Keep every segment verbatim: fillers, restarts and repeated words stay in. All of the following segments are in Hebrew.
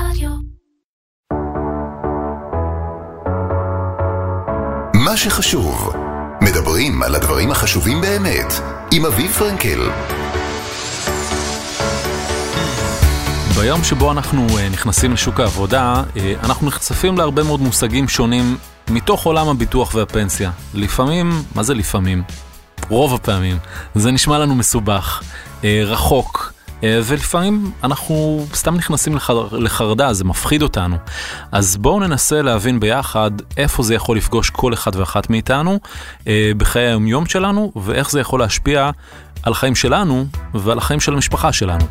רדיו. מה שחשוב, מדברים על הדברים החשובים באמת עם אביב פרנקל. ביום שבו אנחנו נכנסים לשוק העבודה, אנחנו נחשפים להרבה מאוד מושגים שונים מתוך עולם הביטוח והפנסיה. לפעמים, מה זה לפעמים? רוב הפעמים. זה נשמע לנו מסובך, רחוק, ולפעמים אנחנו סתם נכנסים לחרדה, זה מפחיד אותנו. אז בואו ננסה להבין ביחד איפה זה יכול לפגוש כל אחד ואחת מאיתנו בחיי היומיום שלנו, ואיך זה יכול להשפיע על החיים שלנו ועל החיים של המשפחה שלנו.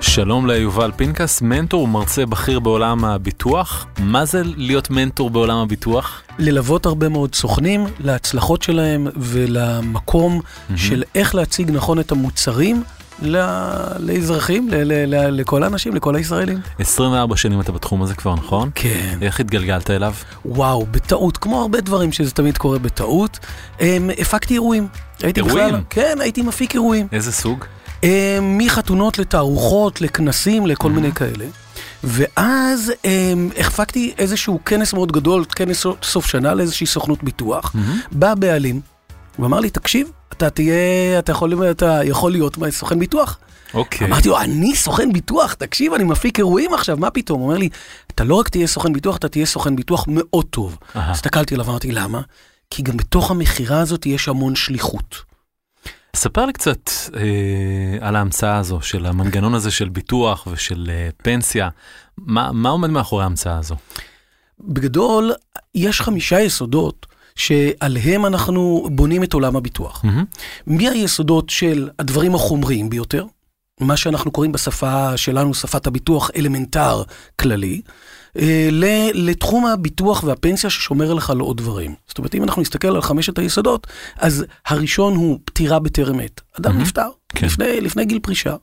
שלום ליובל פנקס, מנטור ומרצה בכיר בעולם הביטוח. מה זה להיות מנטור בעולם הביטוח? ללוות הרבה מאוד סוכנים להצלחות שלהם ולמקום mm-hmm. של איך להציג נכון את המוצרים לאזרחים, ל- ל- ל- לכל האנשים, לכל הישראלים. עשרים וארבע שנים אתה בתחום הזה כבר, נכון? כן. איך התגלגלת אליו? וואו, בטעות, כמו הרבה דברים שזה תמיד קורה בטעות. הם, הפקתי אירועים. הייתי אירועים? בכלל, כן, הייתי מפיק אירועים. איזה סוג? מחתונות לתערוכות, לכנסים, לכל מיני כאלה. ואז הפקתי איזשהו כנס מאוד גדול, כנס סוף שנה לאיזושהי סוכנות ביטוח. בא בעלים ואמר לי, תקשיב, אתה תהיה, אתה יכול, אתה יכול להיות סוכן ביטוח. אוקיי. אמרתי לו, אני סוכן ביטוח, תקשיב, אני מפיק אירועים עכשיו, מה פתאום? הוא אומר לי, אתה לא רק תהיה סוכן ביטוח, אתה תהיה סוכן ביטוח מאוד טוב. הסתכלתי עליו, אמרתי, למה? כי גם בתוך המחירה הזאת יש המון שליחות. ספר לי קצת אה, על ההמצאה הזו, של המנגנון הזה של ביטוח ושל אה, פנסיה. מה, מה עומד מאחורי ההמצאה הזו? בגדול, יש חמישה יסודות שעליהם אנחנו בונים את עולם הביטוח. Mm-hmm. מהיסודות של הדברים החומריים ביותר, מה שאנחנו קוראים בשפה שלנו, שפת הביטוח, אלמנטר כללי, לתחום הביטוח והפנסיה ששומר לך לעוד דברים. זאת אומרת, אם אנחנו נסתכל על חמשת היסודות, אז הראשון הוא פטירה בטרם עת. אדם נפטר, לפני גיל פרישה.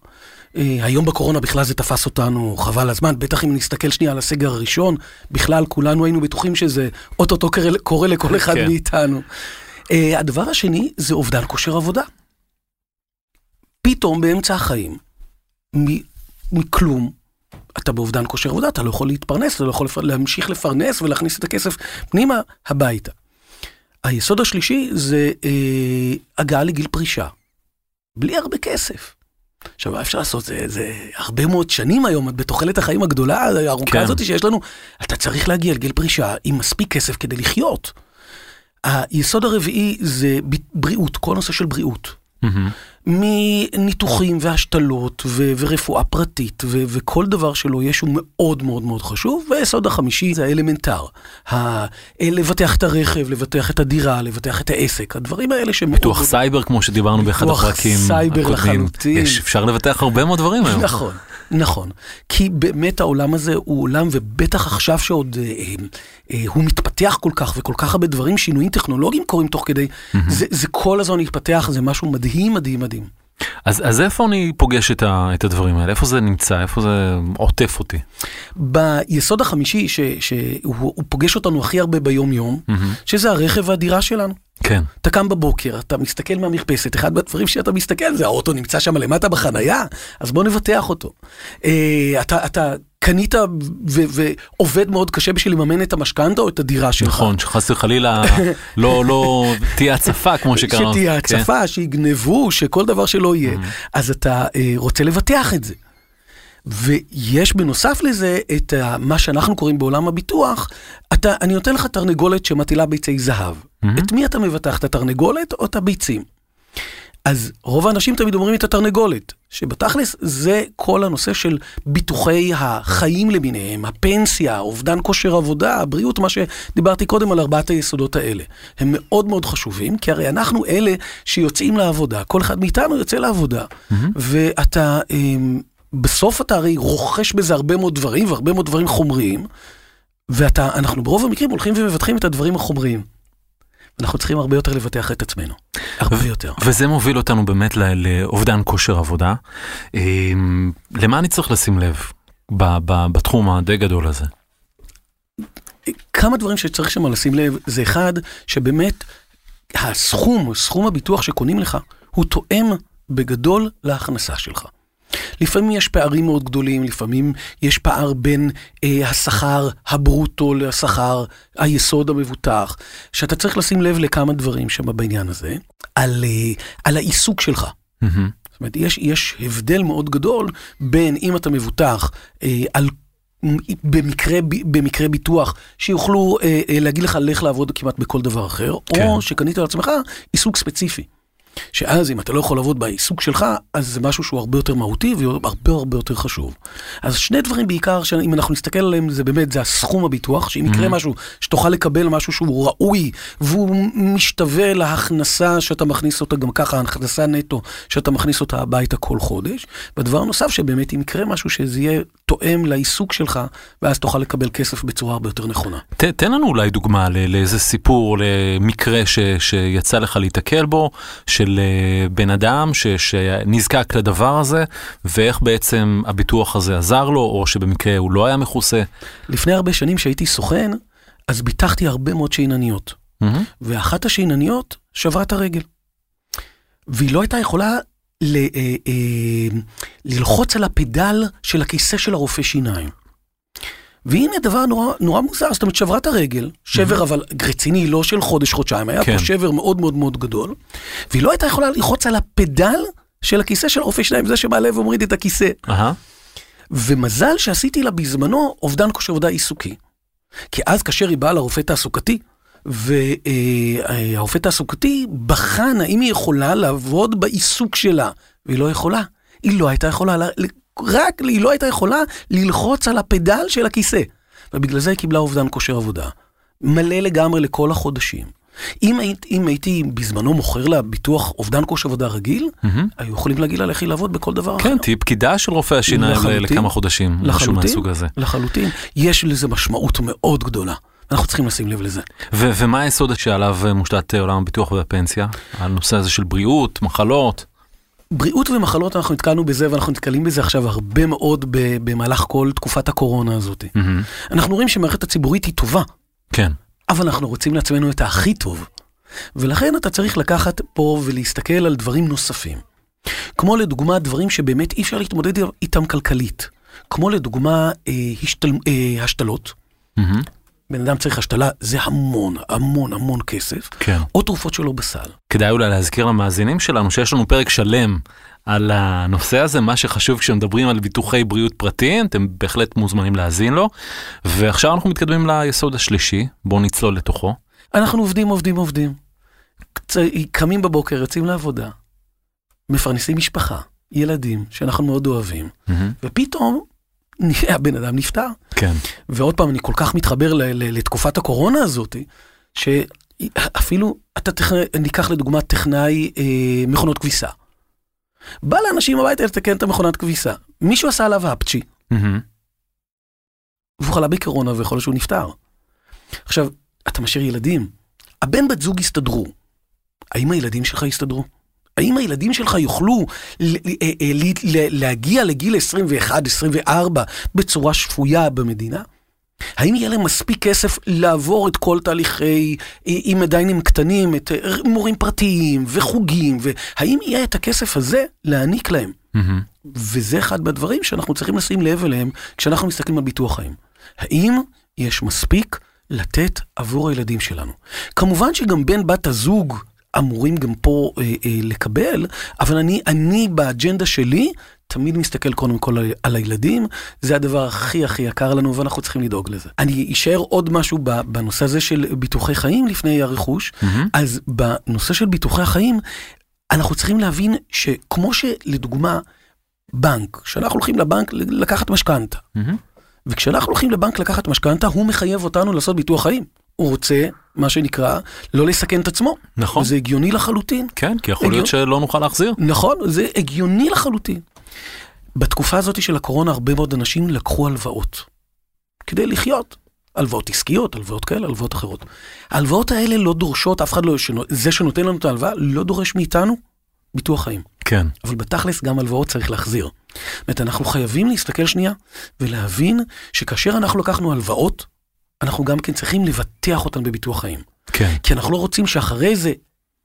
היום בקורונה בכלל זה תפס אותנו חבל הזמן, בטח אם נסתכל שנייה על הסגר הראשון, בכלל כולנו היינו בטוחים שזה אוטוטו קורה לכל אחד מאיתנו. הדבר השני זה אובדן כושר עבודה. פתאום באמצע החיים, מכלום, אתה באובדן כושר עבודה, אתה לא יכול להתפרנס, אתה לא יכול להמשיך לפרנס ולהכניס את הכסף פנימה הביתה. היסוד השלישי זה אה, הגעה לגיל פרישה. בלי הרבה כסף. עכשיו, מה אפשר לעשות? זה, זה הרבה מאוד שנים היום, את בתוחלת החיים הגדולה, הארוכה כן. הזאת שיש לנו, אתה צריך להגיע לגיל פרישה עם מספיק כסף כדי לחיות. היסוד הרביעי זה בריאות, כל נושא של בריאות. Mm-hmm. מניתוחים והשתלות ו- ורפואה פרטית ו- וכל דבר שלו יש הוא מאוד מאוד מאוד חשוב. והיסוד החמישי זה האלמנטר, ה- לבטח את הרכב, לבטח את הדירה, לבטח את העסק, הדברים האלה שמאוד... ביטוח סייבר כמו שדיברנו באחד הפרקים הקודמים, יש, אפשר לבטח הרבה מאוד דברים היום. נכון, נכון, כי באמת העולם הזה הוא עולם, ובטח עכשיו שעוד אה, אה, הוא מתפתח כל כך וכל כך הרבה דברים, שינויים טכנולוגיים קורים תוך כדי, mm-hmm. זה, זה כל הזמן התפתח, זה משהו מדהים מדהים מדהים. אז, אז איפה אני פוגש את, ה, את הדברים האלה? איפה זה נמצא? איפה זה עוטף אותי? ביסוד החמישי ש, שהוא פוגש אותנו הכי הרבה ביום יום, mm-hmm. שזה הרכב והדירה שלנו. כן. אתה קם בבוקר, אתה מסתכל מהמכפסת, אחד מהדברים שאתה מסתכל, זה האוטו נמצא שם למטה בחנייה, אז בוא נבטח אותו. אתה, אתה קנית ועובד מאוד קשה בשביל לממן את המשכנתא או את הדירה שלך. נכון, שחס וחלילה לא, לא, תהיה הצפה כמו שקראנו. שתהיה הצפה, שיגנבו, שכל דבר שלא יהיה. אז אתה רוצה לבטח את זה. ויש בנוסף לזה את מה שאנחנו קוראים בעולם הביטוח, אתה, אני נותן לך תרנגולת שמטילה ביצי זהב. Mm-hmm. את מי אתה מבטח, את התרנגולת או את הביצים? אז רוב האנשים תמיד אומרים את התרנגולת, שבתכלס זה כל הנושא של ביטוחי החיים למיניהם, הפנסיה, אובדן כושר עבודה, הבריאות, מה שדיברתי קודם על ארבעת היסודות האלה. הם מאוד מאוד חשובים, כי הרי אנחנו אלה שיוצאים לעבודה, כל אחד מאיתנו יוצא לעבודה, mm-hmm. ואתה... בסוף אתה הרי רוכש בזה הרבה מאוד דברים, והרבה מאוד דברים חומריים, ואנחנו ברוב המקרים הולכים ומבטחים את הדברים החומריים. אנחנו צריכים הרבה יותר לבטח את עצמנו. הרבה יותר. וזה מוביל אותנו באמת לאובדן כושר עבודה. למה אני צריך לשים לב בתחום הדי גדול הזה? כמה דברים שצריך שם לשים לב, זה אחד, שבאמת הסכום, סכום הביטוח שקונים לך, הוא תואם בגדול להכנסה שלך. לפעמים יש פערים מאוד גדולים, לפעמים יש פער בין אה, השכר הברוטו לשכר היסוד המבוטח, שאתה צריך לשים לב לכמה דברים שם בעניין הזה, על, אה, על העיסוק שלך. Mm-hmm. זאת אומרת, יש, יש הבדל מאוד גדול בין אם אתה מבוטח אה, על במקרה, במקרה ביטוח שיוכלו אה, להגיד לך לך לעבוד כמעט בכל דבר אחר, כן. או שקנית על עצמך עיסוק ספציפי. שאז אם אתה לא יכול לעבוד בעיסוק שלך, אז זה משהו שהוא הרבה יותר מהותי והרבה הרבה יותר חשוב. אז שני דברים בעיקר, שאם אנחנו נסתכל עליהם, זה באמת, זה הסכום הביטוח, שאם יקרה משהו, שתוכל לקבל משהו שהוא ראוי, והוא משתווה להכנסה שאתה מכניס אותה גם ככה, ההכנסה נטו, שאתה מכניס אותה הביתה כל חודש. והדבר נוסף שבאמת, אם יקרה משהו שזה יהיה תואם לעיסוק שלך, ואז תוכל לקבל כסף בצורה הרבה יותר נכונה. ת, תן לנו אולי דוגמה לאיזה סיפור, למקרה ש, שיצא לך להתקל בו, של בן אדם ש, שנזקק לדבר הזה, ואיך בעצם הביטוח הזה עזר לו, או שבמקרה הוא לא היה מכוסה. לפני הרבה שנים שהייתי סוכן, אז ביטחתי הרבה מאוד שינניות. Mm-hmm. ואחת השינניות שברה את הרגל. והיא לא הייתה יכולה ל, אה, אה, ללחוץ על הפדל של הכיסא של הרופא שיניים. והנה דבר נורא, נורא מוזר, זאת אומרת שברה את הרגל, שבר mm-hmm. אבל רציני, לא של חודש, חודשיים, היה כן. פה שבר מאוד מאוד מאוד גדול, והיא לא הייתה יכולה ללחוץ על הפדל של הכיסא של הרופא שיניים, זה שמעלה ומוריד את הכיסא. Uh-huh. ומזל שעשיתי לה בזמנו אובדן כושר עבודה עיסוקי. כי אז כאשר היא באה לרופא תעסוקתי, והרופא תעסוקתי בחן האם היא יכולה לעבוד בעיסוק שלה, והיא לא יכולה. היא לא הייתה יכולה רק היא לא הייתה יכולה ללחוץ על הפדל של הכיסא. ובגלל זה היא קיבלה אובדן כושר עבודה. מלא לגמרי לכל החודשים. אם, היית, אם הייתי בזמנו מוכר לה ביטוח אובדן כושר עבודה רגיל, mm-hmm. היו יכולים להגיד לה לכי לעבוד בכל דבר כן, אחר. כן, תהיה פקידה של רופא השיניים לכמה חודשים. לחלוטין, לחלוטין. יש לזה משמעות מאוד גדולה. אנחנו צריכים לשים לב לזה. ו- ומה היסוד שעליו מושתת עולם הביטוח והפנסיה? הנושא הזה של בריאות, מחלות? בריאות ומחלות, אנחנו נתקלנו בזה, ואנחנו נתקלים בזה עכשיו הרבה מאוד במהלך כל תקופת הקורונה הזאת. Mm-hmm. אנחנו רואים שמערכת הציבורית היא טובה. כן. אבל אנחנו רוצים לעצמנו את הכי טוב. ולכן אתה צריך לקחת פה ולהסתכל על דברים נוספים. כמו לדוגמה, דברים שבאמת אי אפשר להתמודד איתם כלכלית. כמו לדוגמה, אה, השתל, אה, השתלות. Mm-hmm. בן אדם צריך השתלה, זה המון, המון, המון כסף, כן. או תרופות שלו בסל. כדאי אולי להזכיר למאזינים שלנו, שיש לנו פרק שלם על הנושא הזה, מה שחשוב כשמדברים על ביטוחי בריאות פרטיים, אתם בהחלט מוזמנים להאזין לו, ועכשיו אנחנו מתקדמים ליסוד השלישי, בואו נצלול לתוכו. אנחנו עובדים, עובדים, עובדים. קמים בבוקר, יוצאים לעבודה, מפרנסים משפחה, ילדים, שאנחנו מאוד אוהבים, mm-hmm. ופתאום, הבן אדם נפטר. כן. ועוד פעם, אני כל כך מתחבר לתקופת הקורונה הזאת, שאפילו, ניקח לדוגמה טכנאי מכונות כביסה. בא לאנשים הביתה לתקן את המכונת כביסה. מישהו עשה עליו האפצ'י. והוא חלה בקורונה, ויכול להיות שהוא נפטר. עכשיו, אתה משאיר ילדים. הבן בת זוג יסתדרו. האם הילדים שלך יסתדרו? האם הילדים שלך יוכלו להגיע לגיל עשרים ואחת עשרים וארבע בצורה שפויה במדינה? האם יהיה להם מספיק כסף לעבור את כל תהליכי, אם עדיין הם קטנים, את מורים פרטיים וחוגים, והאם יהיה את הכסף הזה להעניק להם? וזה אחד מהדברים שאנחנו צריכים לשים לב אליהם כשאנחנו מסתכלים על ביטוח חיים. האם יש מספיק לתת עבור הילדים שלנו? כמובן שגם בן בת הזוג אמורים גם פה אה, אה, לקבל, אבל אני, אני באג'נדה שלי תמיד מסתכל קודם כל על, על הילדים, זה הדבר הכי הכי יקר לנו, ואנחנו צריכים לדאוג לזה. אני אשאר עוד משהו בנושא הזה של ביטוחי חיים לפני הרכוש, mm-hmm. אז בנושא של ביטוחי החיים, אנחנו צריכים להבין שכמו שלדוגמה, בנק, שאנחנו הולכים לבנק לקחת משכנתה, mm-hmm. וכשאנחנו הולכים לבנק לקחת משכנתה, הוא מחייב אותנו לעשות ביטוח חיים. הוא רוצה, מה שנקרא, לא לסכן את עצמו. נכון. וזה הגיוני לחלוטין. כן, כי יכול הגיוני. להיות שלא נוכל להחזיר. נכון, זה הגיוני לחלוטין. בתקופה הזאת של הקורונה, הרבה מאוד אנשים לקחו הלוואות. כדי לחיות. הלוואות עסקיות, הלוואות כאלה, הלוואות אחרות. ההלוואות האלה לא דורשות, אף אחד לא ישנו. זה שנותן לנו את ההלוואה, לא דורש מאיתנו ביטוח חיים. כן. אבל בתכלס גם הלוואות צריך להחזיר. זאת אומרת, אנחנו חייבים להסתכל שנייה, ולהבין שכאשר אנחנו לקחנו הלוואות, אנחנו גם כן צריכים לבטח אותן בביטוח חיים. כן. כי אנחנו לא רוצים שאחרי זה,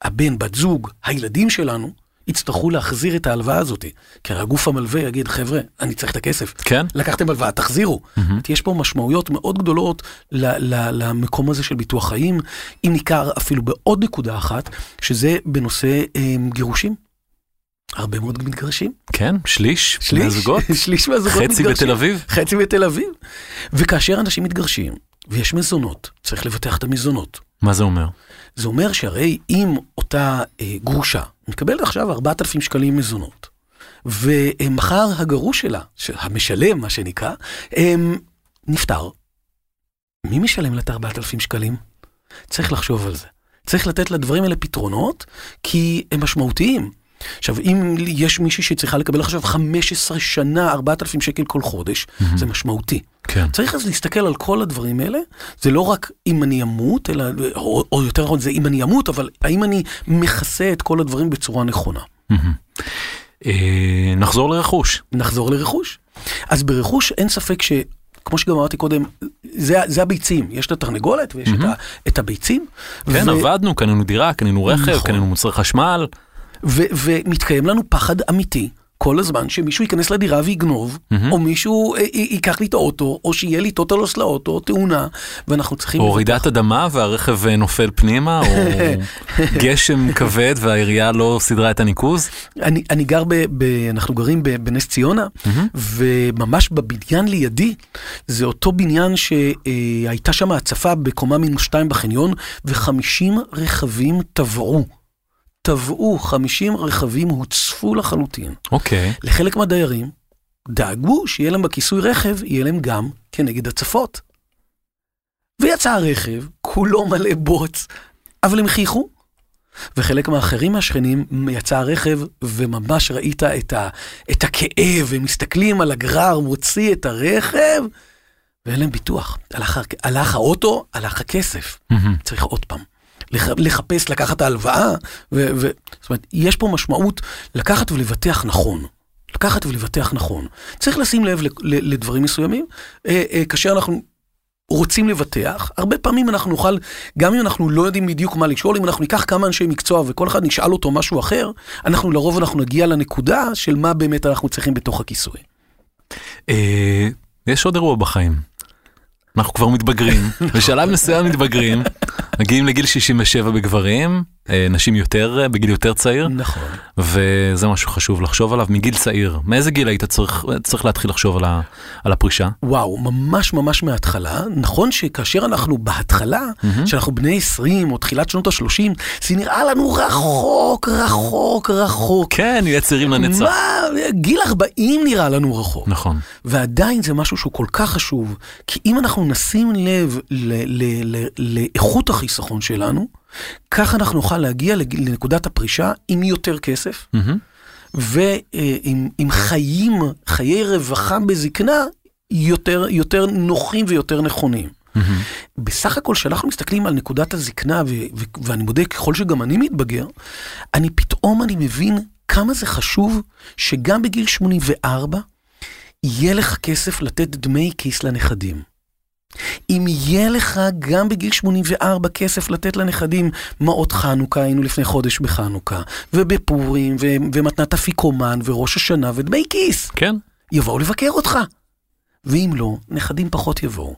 הבן, בת זוג, הילדים שלנו, יצטרכו להחזיר את ההלוואה הזאת, כי הגוף המלווה יגיד, חבר'ה, אני צריך את הכסף. כן? לקחתם הלוואה, תחזירו. Mm-hmm. יש פה משמעויות מאוד גדולות ל- ל- למקום הזה של ביטוח חיים, אם ניכר אפילו בעוד נקודה אחת, שזה בנושא הם, גירושים. הרבה מאוד מתגרשים. כן, שליש, שליש מהזוגות. שליש מהזוגות חצי מתגרשים. חצי בתל אביב. חצי בתל אביב. וכאשר אנשים מתגרשים, ויש מזונות, צריך לבטח את המזונות. מה זה אומר? זה אומר שהרי אם אותה אה, גרושה, מקבלת עכשיו ארבעת אלפים שקלים מזונות, ומחר הגרוש שלה, המשלם מה שנקרא, אה, נפטר. מי משלם לה את ארבעת אלפים שקלים? צריך לחשוב על זה. צריך לתת לדברים האלה פתרונות, כי הם משמעותיים. עכשיו, אם יש מישהי שצריכה לקבל עכשיו חמש עשרה שנה, ארבעת אלפים שקל כל חודש, mm-hmm. זה משמעותי. כן. צריך אז להסתכל על כל הדברים האלה, זה לא רק אם אני אמות, אלא, או, או יותר נכון זה אם אני אמות, אבל האם אני מכסה את כל הדברים בצורה נכונה. Mm-hmm. אה, נחזור לרכוש. נחזור לרכוש. אז ברכוש אין ספק ש... כמו שגם אמרתי קודם, זה, זה הביצים. יש את התרנגולת ויש mm-hmm. את הביצים. כן, ו... עבדנו, קנינו דירה, קנינו רכב, נכון. קנינו מוצרי חשמל... ו- ומתקיים לנו פחד אמיתי כל הזמן שמישהו ייכנס לדירה ויגנוב, mm-hmm. או מישהו י- י- ייקח לי את האוטו, או שיהיה לי טוטלוס לאוטו, או תאונה, ואנחנו צריכים... או רעידת אדמה והרכב נופל פנימה, או גשם כבד והעירייה לא סדרה את הניקוז. אני, אני גר, ב- ב- אנחנו גרים ב- בנס ציונה, mm-hmm. וממש בבניין לידי, זה אותו בניין שהייתה שם הצפה בקומה מינוס שתיים בחניון, וחמישים רכבים טבעו. טבעו חמישים רכבים, הוצפו לחלוטין. אוקיי. Okay. לחלק מהדיירים, דאגו שיהיה להם בכיסוי רכב, יהיה להם גם כנגד הצפות. ויצא הרכב, כולו מלא בוץ, אבל הם חייכו. וחלק מהאחרים מהשכנים, יצא הרכב, וממש ראית את, ה, את הכאב, הם מסתכלים על הגרר, מוציא את הרכב, ואין להם ביטוח. הלך, הלך האוטו, הלך הכסף. Mm-hmm. צריך עוד פעם. לחפש, לקחת ההלוואה, ו- ו- זאת אומרת, יש פה משמעות לקחת ולבטח נכון. לקחת ולבטח נכון. צריך לשים לב ל- ל- לדברים מסוימים. אה, אה, כאשר אנחנו רוצים לבטח, הרבה פעמים אנחנו נוכל, גם אם אנחנו לא יודעים בדיוק מה לשאול, אם אנחנו ניקח כמה אנשי מקצוע וכל אחד נשאל אותו משהו אחר, אנחנו לרוב אנחנו נגיע לנקודה של מה באמת אנחנו צריכים בתוך הכיסוי. אה, יש עוד אירוע בחיים. אנחנו כבר מתבגרים, בשלב מסוים מתבגרים, מגיעים לגיל שישים ושבע בגברים, נשים יותר, בגיל יותר צעיר. נכון. וזה משהו חשוב לחשוב עליו, מגיל צעיר. מאיזה גיל היית צריך, צריך להתחיל לחשוב על, ה, על הפרישה? וואו, ממש ממש מההתחלה. נכון שכאשר אנחנו בהתחלה, שאנחנו בני עשרים או תחילת שנות ה-שלושים, זה נראה לנו רחוק, רחוק, רחוק. כן, יהיה צעירים לנצח. מה? גיל ארבעים נראה לנו רחוק. נכון. ועדיין זה משהו שהוא כל כך חשוב, כי אם אנחנו נשים לב לאיכות החיסכון שלנו, כך אנחנו נוכל להגיע לנקודת הפרישה עם יותר כסף, ועם חיים, חיי רווחה בזקנה, יותר נוחים ויותר נכונים. בסך הכל, שאנחנו מסתכלים על נקודת הזקנה, ואני בודק, ככל שגם אני מתבגר, אני פתאום אני מבין כמה זה חשוב, שגם בגיל שמונים וארבע, יהיה לך כסף לתת דמי כיס לנכדים. אם יהיה לך גם בגיל שמונים וארבע כסף לתת לנכדים, מאות חנוכה, היינו לפני חודש בחנוכה, ובפורים, ו- ומתנת אפיקומן, וראש השנה, ודמי כיס. כן. יבואו לבקר אותך. ואם לא, נכדים פחות יבואו.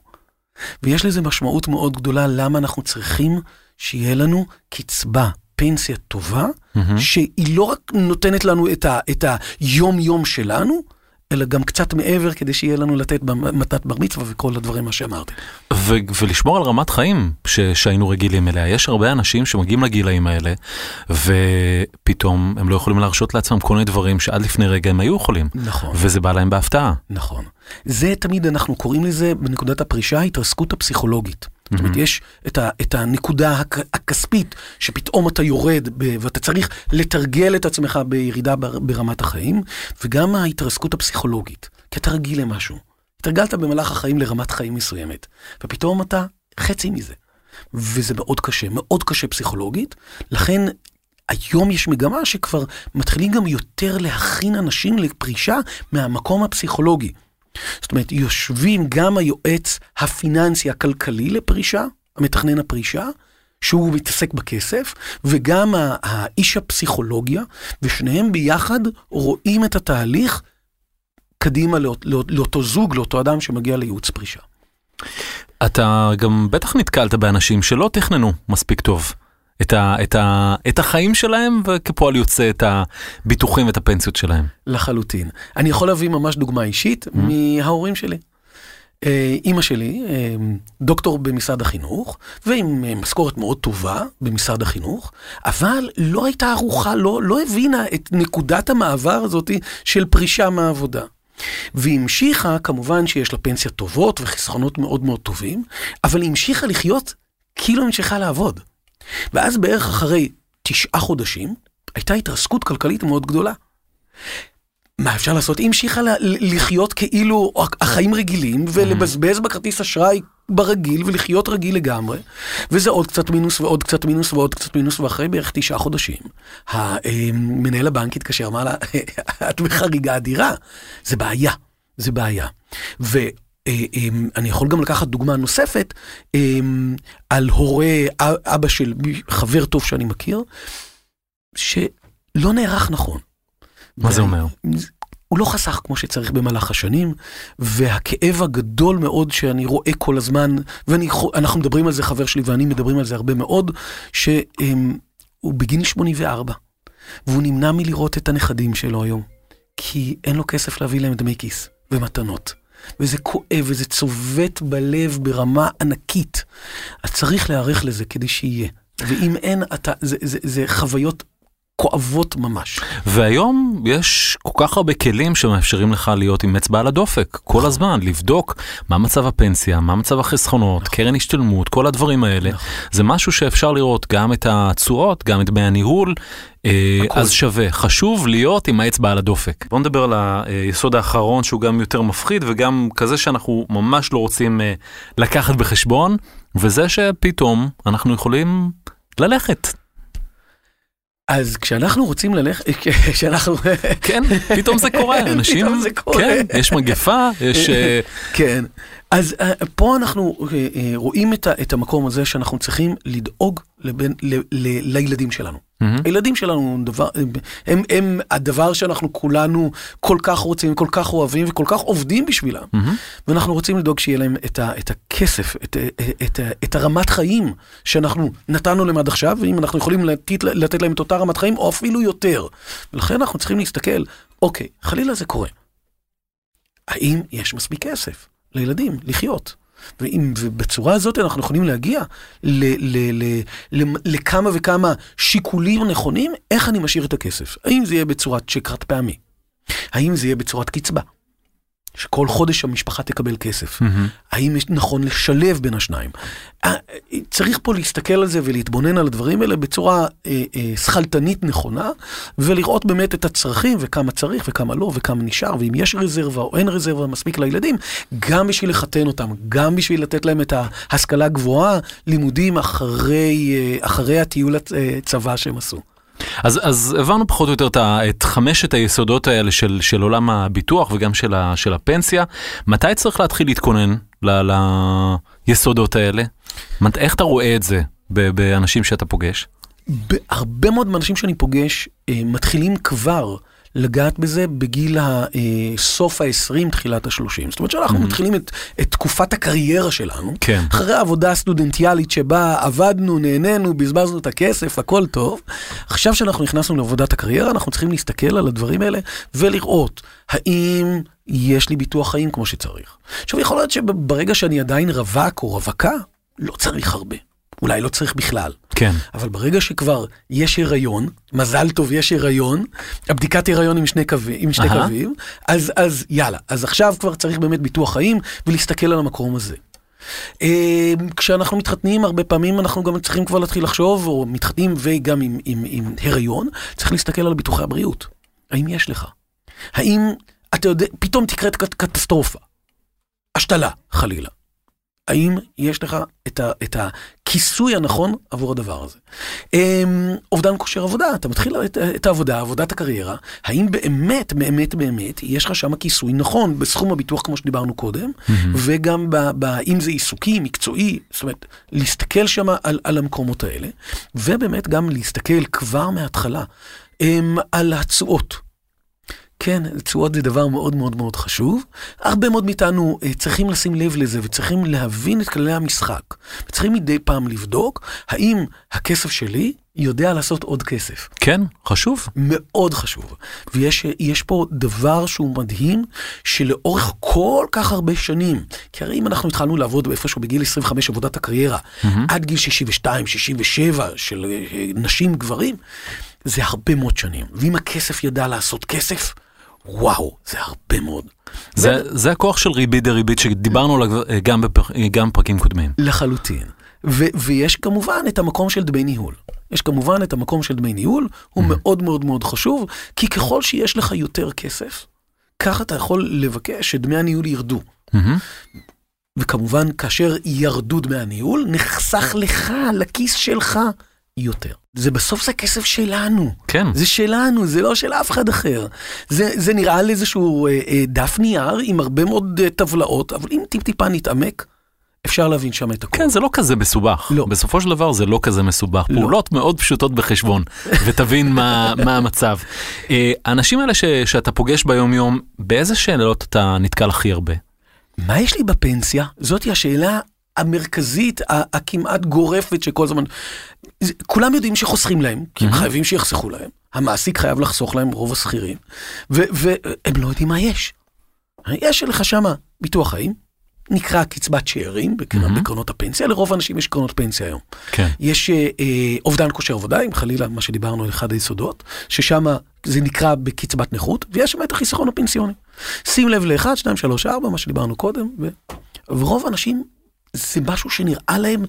ויש לזה משמעות מאוד גדולה, למה אנחנו צריכים שיהיה לנו קצבה, פנסיה טובה, mm-hmm. שהיא לא רק נותנת לנו את, ה- את היום-יום שלנו, אלא גם קצת מעבר, כדי שיהיה לנו לתת במתת בר מצווה וכל הדברים מה שאמרתי. ו- ולשמור על רמת חיים ש- שהיינו רגילים אליה. יש הרבה אנשים שמגיעים לגילאים האלה, ופתאום הם לא יכולים להרשות לעצמם כל מיני דברים שעד לפני רגע הם היו יכולים. נכון. וזה בא להם בהפתעה. נכון. זה תמיד אנחנו קוראים לזה בנקודת הפרישה, התרסקות הפסיכולוגית. Mm-hmm. זאת אומרת, יש את, ה- את הנקודה הכ- הכספית, שפתאום אתה יורד, ב- ואתה צריך לתרגל את עצמך בירידה בר- ברמת החיים, וגם ההתרסקות הפסיכולוגית, כי אתה רגיל למשהו. התרגלת במהלך החיים לרמת חיים מסוימת, ופתאום אתה חצי מזה. וזה מאוד קשה, מאוד קשה פסיכולוגית, לכן היום יש מגמה שכבר מתחילים גם יותר להכין אנשים לפרישה מהמקום הפסיכולוגי. זאת אומרת, יושבים גם היועץ הפיננסי הכלכלי לפרישה, המתכנן הפרישה, שהוא מתעסק בכסף, וגם האיש הפסיכולוגיה, ושניהם ביחד רואים את התהליך קדימה לאות, לאות, לאותו זוג, לאותו אדם שמגיע לייעוץ פרישה. אתה גם בטח נתקלת באנשים שלא תכננו מספיק טוב את, ה, את, ה, את החיים שלהם, וכפועל יוצא את הביטוחים ואת הפנסיות שלהם. לחלוטין. אני יכול להביא ממש דוגמה אישית mm-hmm. מההורים שלי. אימא שלי, דוקטור במשרד החינוך, ועם משכורת מאוד טובה במשרד החינוך, אבל לא הייתה ערוכה, לא, לא הבינה את נקודת המעבר הזאת של פרישה מהעבודה. והיא המשיכה, כמובן שיש לה פנסיה טובות וחסכונות מאוד מאוד טובים, אבל היא המשיכה לחיות כאילו המשיכה לעבוד. ואז בערך אחרי תשעה חודשים, הייתה התרסקות כלכלית מאוד גדולה. מה אפשר לעשות? היא המשיכה לחיות כאילו החיים רגילים, ולבזבז בכרטיס אשראי ברגיל, ולחיות רגיל לגמרי, וזה עוד קצת מינוס, ועוד קצת מינוס, ועוד קצת מינוס, ואחרי בערך תשעה חודשים, מנהל הבנק התקשר, אמר לה, את בחריגה אדירה, זה בעיה, זה בעיה. ואני יכול גם לקחת דוגמה נוספת, על הורה, אבא של חבר טוב שאני מכיר, שלא נערך נכון. מה זה אומר? הוא לא חסך כמו שצריך במהלך השנים, והכאב הגדול מאוד שאני רואה כל הזמן, ואנחנו מדברים על זה, חבר שלי ואני מדברים על זה הרבה מאוד, שהוא בגיל שמונים וארבע, והוא נמנע מלראות את הנכדים שלו היום, כי אין לו כסף להביא להם דמי כיס ומתנות, וזה כואב, וזה צובט בלב ברמה ענקית. אתה צריך להיערך לזה כדי שיהיה, ואם אין, אתה, זה, זה, זה חוויות כואבות ממש. והיום יש כל כך הרבה כלים שמאפשרים לך להיות עם אצבע על הדופק, כל הזמן, לבדוק מה מצב הפנסיה, מה מצב החסכונות, קרן השתלמות, כל הדברים האלה. זה משהו שאפשר לראות גם את הצורות, גם את דמי הניהול, אז שווה. חשוב להיות עם האצבע על הדופק. בואו נדבר על היסוד האחרון שהוא גם יותר מפחיד, וגם כזה שאנחנו ממש לא רוצים לקחת בחשבון, וזה שפתאום אנחנו יכולים ללכת. אז כשאנחנו רוצים ללכת, כשאנחנו... כן, פתאום זה קורה, אנשים... פתאום זה קורה. כן, יש מגפה, יש... כן, אז פה אנחנו רואים את המקום הזה שאנחנו צריכים לדאוג לילדים שלנו. הילדים שלנו הם הדבר שאנחנו כולנו כל כך רוצים, כל כך אוהבים וכל כך עובדים בשבילם. ואנחנו רוצים לדאוג שיהיה להם את הכסף, את הרמת חיים שאנחנו נתנו להם עד עכשיו, ואם אנחנו יכולים לתת להם את אותה רמת חיים או אפילו יותר. ולכן אנחנו צריכים להסתכל, אוקיי, חלילה זה קורה. האם יש מספיק כסף לילדים לחיות? ואם, ובצורה הזאת אנחנו יכולים להגיע ל, ל, ל, ל, לכמה וכמה שיקולים נכונים, איך אני משאיר את הכסף. האם זה יהיה בצורת שקרת פעמי? האם זה יהיה בצורת קצבה? שכל חודש המשפחה תקבל כסף. Mm-hmm. האם יש נכון לשלב בין השניים? צריך פה להסתכל על זה ולהתבונן על הדברים האלה בצורה אה, אה, שחלטנית נכונה, ולראות באמת את הצרכים וכמה צריך וכמה לא וכמה נשאר, ואם יש רזרבה או אין רזרבה מספיק לילדים, גם בשביל לחתן אותם, גם בשביל לתת להם את ההשכלה הגבוהה, לימודים אחרי, אה, אחרי הטיול הצבא שהם עשו. אז, אז הבנו פחות או יותר את חמשת היסודות האלה של, של עולם הביטוח וגם של, ה, של הפנסיה. מתי צריך להתחיל להתכונן ל, ליסודות האלה? איך אתה רואה את זה באנשים שאתה פוגש? בהרבה מאוד מאנשים שאני פוגש מתחילים כבר לגעת בזה בגיל הסוף ה-עשרים, תחילת ה-שלושים. זאת אומרת שאנחנו מתחילים את, את תקופת הקריירה שלנו, כן. אחרי העבודה הסטודנטיאלית שבה עבדנו, נהנינו, בזבזנו את הכסף, הכל טוב. עכשיו שאנחנו נכנסנו לעבודת הקריירה, אנחנו צריכים להסתכל על הדברים האלה ולראות האם יש לי ביטוח חיים כמו שצריך. עכשיו יכול להיות שברגע שאני עדיין רווק או רווקה, לא צריך הרבה. אולי לא צריך בכלל. כן. אבל ברגע שכבר יש היריון, מזל טוב יש היריון, הבדיקת היריון עם שני קווים, אז, אז יאללה, אז עכשיו כבר צריך באמת ביטוח חיים, ולהסתכל על המקום הזה. כשאנחנו מתחתנים, הרבה פעמים אנחנו גם צריכים כבר להתחיל לחשוב, או מתחתנים וגם עם, עם, עם היריון, צריך להסתכל על ביטוחי הבריאות. האם יש לך? האם, אתה יודע, פתאום תקראת קטסטרופה. השתלה, חלילה. האם יש לך את, ה, את הכיסוי הנכון עבור הדבר הזה. אובדן כושר עבודה, אתה מתחיל את, את העבודה, עבודת הקריירה, האם באמת, באמת, באמת, יש לך שם הכיסוי נכון, בסכום הביטוח כמו שדיברנו קודם, mm-hmm. וגם ב, ב, אם זה עיסוקי, מקצועי, זאת אומרת, להסתכל שם על, על המקומות האלה, ובאמת גם להסתכל כבר מההתחלה על הצועות. כן, תשואות זה דבר מאוד מאוד מאוד חשוב. הרבה מאוד מאיתנו צריכים לשים לב לזה, וצריכים להבין את כללי המשחק. צריכים מדי פעם לבדוק, האם הכסף שלי יודע לעשות עוד כסף. כן, חשוב. מאוד חשוב. ויש יש פה דבר שהוא מדהים, שלאורך כל כך הרבה שנים, כי הרי אם אנחנו התחלנו לעבוד איפשהו בגיל עשרים וחמש עבודת הקריירה, mm-hmm. עד גיל שישים ושתיים, שישים ושבע של נשים גברים, זה הרבה מאוד שנים. ואם הכסף ידע לעשות כסף, וואו, זה הרבה מאוד. זה, ו... זה הכוח של ריבית דריבית שדיברנו עליו גם, בפר... גם פרקים קודמים. לחלוטין. ו... ויש כמובן את המקום של דמי ניהול. יש כמובן את המקום של דמי ניהול, הוא mm-hmm. מאוד מאוד מאוד חשוב, כי ככל שיש לך יותר כסף, כך אתה יכול לבקש שדמי הניהול ירדו. Mm-hmm. וכמובן, כאשר ירדו דמי הניהול, נחסך לך, לכיס שלך, יותר. זה בסוף זה כסף שלנו. כן. זה שלנו, זה לא של אף אחד אחר. זה, זה נראה לאיזשהו אה, אה, דף נייר עם הרבה מאוד אה, טבלאות, אבל אם טיפ טיפה נתעמק, אפשר להבין שם את הכל. כן, זה לא כזה מסובך. לא. בסופו של דבר זה לא כזה מסובך. לא. פעולות מאוד פשוטות בחשבון, ותבין מה, מה המצב. אה, האנשים האלה ש, שאתה פוגש ביום יום, באיזה שאלות אתה נתקל הכי הרבה? מה יש לי בפנסיה? זאת היא השאלה המרכזית, הכמעט גורפת שכל זמן... כולם יודעים שחוסכים להם, כי הם חייבים שיחסכו להם. המעסיק חייב לחסוך להם רוב השכירים, והם לא יודעים מה יש. יש לך שם ביטוח חיים, נקרא קצבת שאירים, בקרנות הפנסיה, לרוב האנשים יש קרנות פנסיה היום. יש אובדן כושר עבודה, עם חלילה מה שדיברנו על אחד היסודות, ששם זה נקרא בקצבת נכות, ויש שם את החיסכון הפנסיוני. שים לב לאחד, שתיים, שלוש, ארבע, מה שדיברנו קודם, ורוב האנשים זה משהו שנראה להם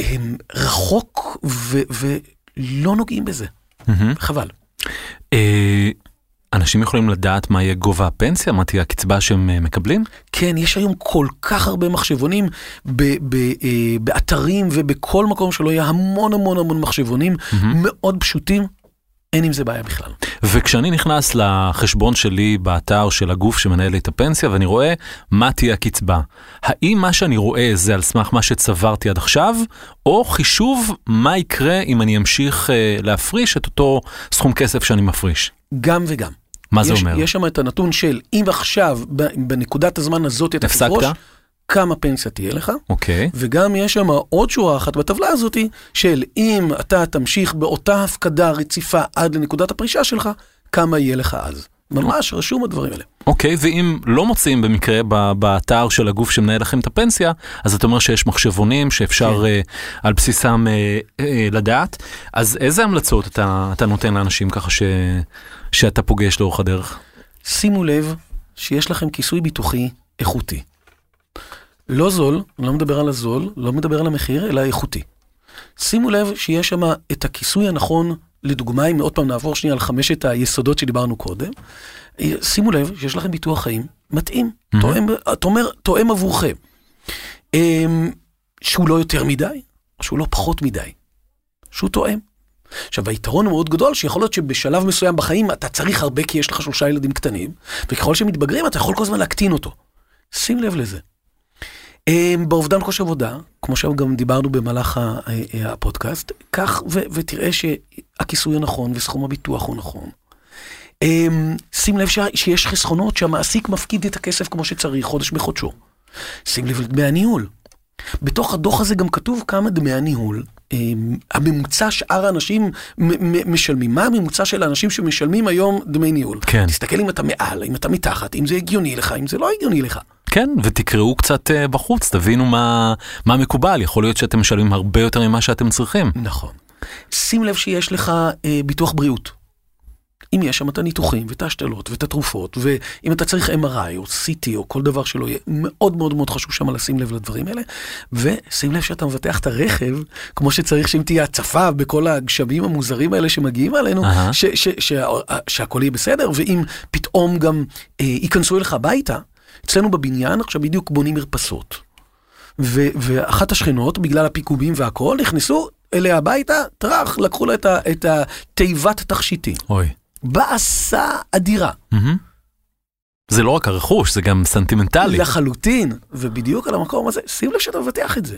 הם רחוק ו- ולא נוגעים בזה. Mm-hmm. חבל. אה, אנשים יכולים לדעת מה יהיה גובה הפנסיה, מה תהיה הקצבה שהם מקבלים? כן, יש היום כל כך הרבה מחשבונים ב- ב- אה, באתרים ובכל מקום שלא יהיה המון המון המון מחשבונים mm-hmm. מאוד פשוטים, אין עם זה בעיה בכלל. וכשאני נכנס לחשבון שלי באתר של הגוף שמנהל את הפנסיה, ואני רואה מה תהיה הקצבה. האם מה שאני רואה זה על סמך מה שצברתי עד עכשיו, או חישוב מה יקרה אם אני אמשיך להפריש את אותו סכום כסף שאני מפריש? גם וגם. מה זה אומר? יש שם את הנתון של אם עכשיו, בנקודת הזמן הזאת, אתה תפרוש, כמה פנסיה תהיה לך, okay. וגם יש שם עוד שורה אחת בטבלה הזאת, של אם אתה תמשיך באותה הפקדה רציפה עד לנקודת הפרישה שלך, כמה יהיה לך אז. ממש רשום הדברים האלה. אוקיי, okay, ואם לא מוצאים במקרה באתר של הגוף שמנהל לכם את הפנסיה, אז אתה אומר שיש מחשבונים שאפשר okay. uh, על בסיסם uh, uh, לדעת, אז איזה המלצות אתה, אתה נותן לאנשים ככה ש, שאתה פוגש לאורך הדרך? שימו לב שיש לכם כיסוי ביטוחי איכותי. לא זול, לא מדבר על הזול, לא מדבר על המחיר, אלא איכותי. שימו לב שיש שם את הכיסוי הנכון, לדוגמה, אם עוד פעם נעבור שנייה על חמשת היסודות שדיברנו קודם, שימו לב שיש לכם ביטוח חיים מתאים, mm-hmm. תואם, תומר, תואם עבורכם, שהוא לא יותר מדי, שהוא לא פחות מדי, שהוא תואם. עכשיו, היתרון הוא מאוד גדול, שיכול להיות שבשלב מסוים בחיים אתה צריך הרבה, כי יש לך שלושה ילדים קטנים, וככל שמתבגרים אתה יכול כל הזמן להקטין אותו. שים לב לזה. באובדן כושר עבודה, כמו שגם דיברנו במהלך הפודקאסט, כך ו- ותראה שהכיסוי הנכון וסכום הביטוח הוא נכון. שים לב ש- שיש חסכונות שהמעסיק מפקיד את הכסף כמו שצריך, חודש בחודשו. שים לב לדמי הניהול. בתוך הדוח הזה גם כתוב כמה דמי הניהול. הממוצע שאר האנשים משלמים. מה הממוצע של האנשים שמשלמים היום דמי ניהול? כן. תסתכל אם אתה מעל, אם אתה מתחת, אם זה הגיוני לך, אם זה לא הגיוני לך. כן, ותקראו קצת בחוץ, תבינו מה, מה מקובל. יכול להיות שאתם משלמים הרבה יותר ממה שאתם צריכים. נכון. שים לב שיש לך אה, ביטוח בריאות. אם יש שם את הניתוחים ואת ההשתלות ואת התרופות, ואם אתה צריך אם אר איי או סי טי או כל דבר שלא יהיה, מאוד מאוד מאוד חשוב שם לשים לב לדברים האלה, ושים לב שאתה מבטח את הרכב, כמו שצריך שאם תהיה הצפה בכל הגשמים המוזרים האלה שמגיעים עלינו, uh-huh. ש- ש- ש- שהכל יהיה בסדר, ואם פתאום גם אה, ייכנסו אליך הביתה, אצלנו בבניין עכשיו בדיוק בונים מרפסות. ו- ואחת השכנות, בגלל הפיקומים והכל, נכנסו אליה הביתה, טרח, לקחו לה את, ה- את התיבת תכשיטי. אוי. בעשה אדירה. Mm-hmm. זה לא רק הרכוש, זה גם סנטימנטלי. לחלוטין, ובדיוק על המקום הזה, שים לב שאתה מבטח את זה.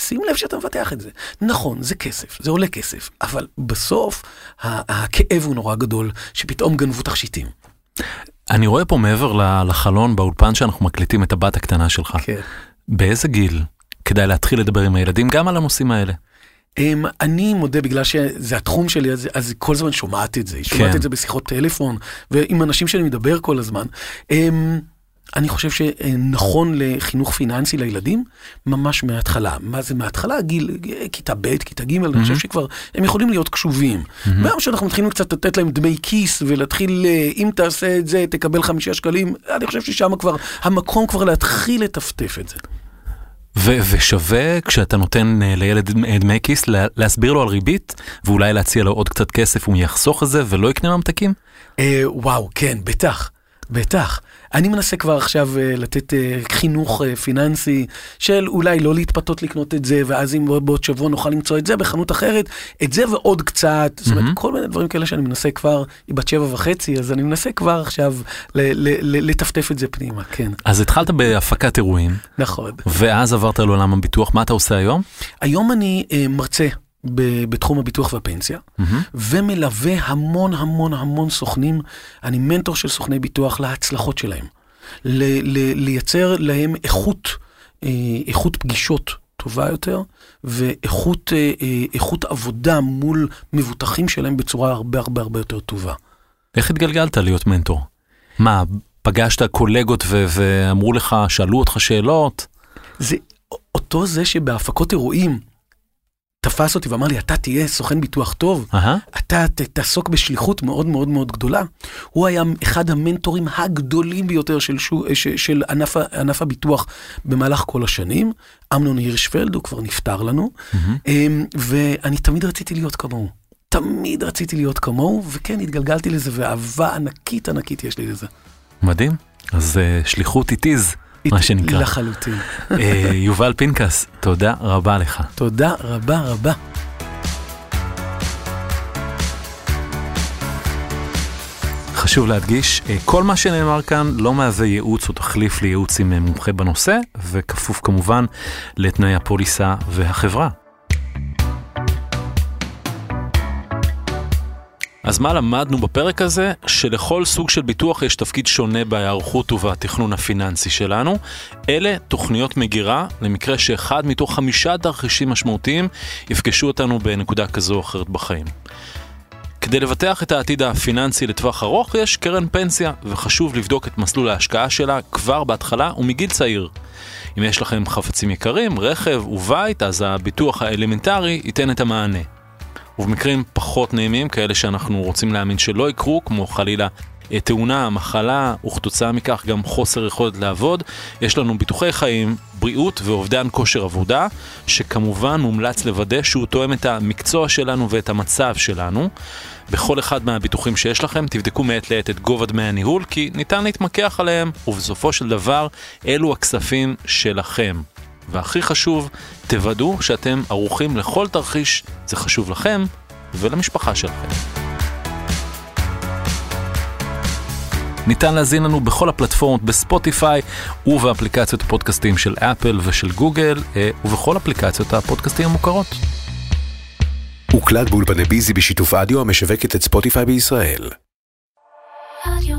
שים לב שאתה מבטח את זה. נכון, זה כסף, זה עולה כסף, אבל בסוף הכאב הוא נורא גדול, שפתאום גנבו תכשיטים. אני רואה פה מעבר לחלון באולפן שאנחנו מקליטים את הבת הקטנה שלך. כן. באיזה גיל כדאי להתחיל לדבר עם הילדים גם על הנושאים האלה? אני מודה, בגלל שזה התחום שלי, אז כל זמן שומעת את זה, שומעת את זה בשיחות טלפון, ועם אנשים שאני מדבר כל הזמן. אני חושב שנכון לחינוך פיננסי לילדים, ממש מההתחלה. מה זה מההתחלה? גיל, כיתה ב', כיתה ג', אני חושב שכבר הם יכולים להיות קשובים. ביום שאנחנו מתחילים קצת לתת להם דמי כיס, ולהתחיל, אם תעשה את זה, תקבל חמישה שקלים, אני חושב ששם כבר, המקום כבר להתחיל לטפטף את זה. ושווה כשאתה נותן לילד דמי כיס להסביר לו על ריבית, ואולי להציע לו עוד קצת כסף, הוא יחסוך את זה ולא יקנה ממתקים? וואו, כן, בטח, בטח. אני מנסה כבר עכשיו לתת חינוך פיננסי של אולי לא להתפתות לקנות את זה, ואז אם בעוד שבוע נוכל למצוא את זה בחנות אחרת, את זה ועוד קצת, זאת אומרת, כל מיני דברים כאלה שאני מנסה כבר, היא בת שבע וחצי, אז אני מנסה כבר עכשיו לטפטף את זה פנימה, כן. אז התחלת בהפקת אירועים. נכון. ואז עברת לעולם הביטוח, מה אתה עושה היום? היום אני מרצה בתחום הביטוח והפנסיה, ומלווה המון המון המון סוכנים, אני מנטור של סוכני ביטוח להצלחות שלהם, לייצר להם איכות, איכות פגישות טובה יותר, ואיכות איכות עבודה מול מבוטחים שלהם בצורה הרבה הרבה הרבה יותר טובה. איך התגלגלת להיות מנטור? מה, פגשת קולגות ואמרו לך, שאלו אותך שאלות? זה אותו זה שבהפקות אירועים, תפס אותי ואמר לי, אתה תהיה סוכן ביטוח טוב, uh-huh. אתה תעסוק בשליחות מאוד מאוד מאוד גדולה. הוא היה אחד המנטורים הגדולים ביותר של, שו, ש, של ענף, ענף הביטוח במהלך כל השנים. אמנון הירשוולד, הוא כבר נפטר לנו, uh-huh. ואני תמיד רציתי להיות כמוהו. תמיד רציתי להיות כמוהו, וכן, התגלגלתי לזה, ואהבה ענקית ענקית יש לי לזה. מדהים. אז uh, שליחות איטיז. מה שנקרא. לחלוטין. יובל פנקס, תודה רבה לך. תודה רבה רבה. חשוב להדגיש, כל מה שנאמר כאן לא מהווה ייעוץ או תחליף לייעוץ עם מומחה בנושא, וכפוף כמובן לתנאי הפוליסה והחברה. אז מה למדנו בפרק הזה? שלכל סוג של ביטוח יש תפקיד שונה בהיערכות ובתכנון הפיננסי שלנו. אלה תוכניות מגירה, למקרה שאחד מתוך חמישה תרחישים משמעותיים יפגשו אותנו בנקודה כזו או אחרת בחיים. כדי לבטח את העתיד הפיננסי לטווח ארוך יש קרן פנסיה, וחשוב לבדוק את מסלול ההשקעה שלה כבר בהתחלה ומגיל צעיר. אם יש לכם חפצים יקרים, רכב ובית, אז הביטוח האלמנטרי ייתן את המענה. ובמקרים פחות נעימים, כאלה שאנחנו רוצים להאמין שלא יקרו, כמו חלילה תאונה, מחלה, וכתוצאה מכך גם חוסר יכולת לעבוד, יש לנו ביטוחי חיים, בריאות ואובדן כושר עבודה, שכמובן מומלץ לוודא שהוא תואם את המקצוע שלנו ואת המצב שלנו. בכל אחד מהביטוחים שיש לכם, תבדקו מעט לעת את גובה דמי הניהול, כי ניתן להתמקח עליהם, ובסופו של דבר, אלו הכספים שלכם. והכי חשוב, תוודאו שאתם ערוכים לכל תרחיש, זה חשוב לכם ולמשפחה שלכם. ניתן להזין לנו בכל הפלטפורמות בספוטיפיי ובאפליקציות הפודקאסטים של אפל ושל גוגל ובכל אפליקציות הפודקאסטים המוכרות. הוקלט באולפני ביזי בשיתוף אדיו המשווקת את ספוטיפיי בישראל. אדיו.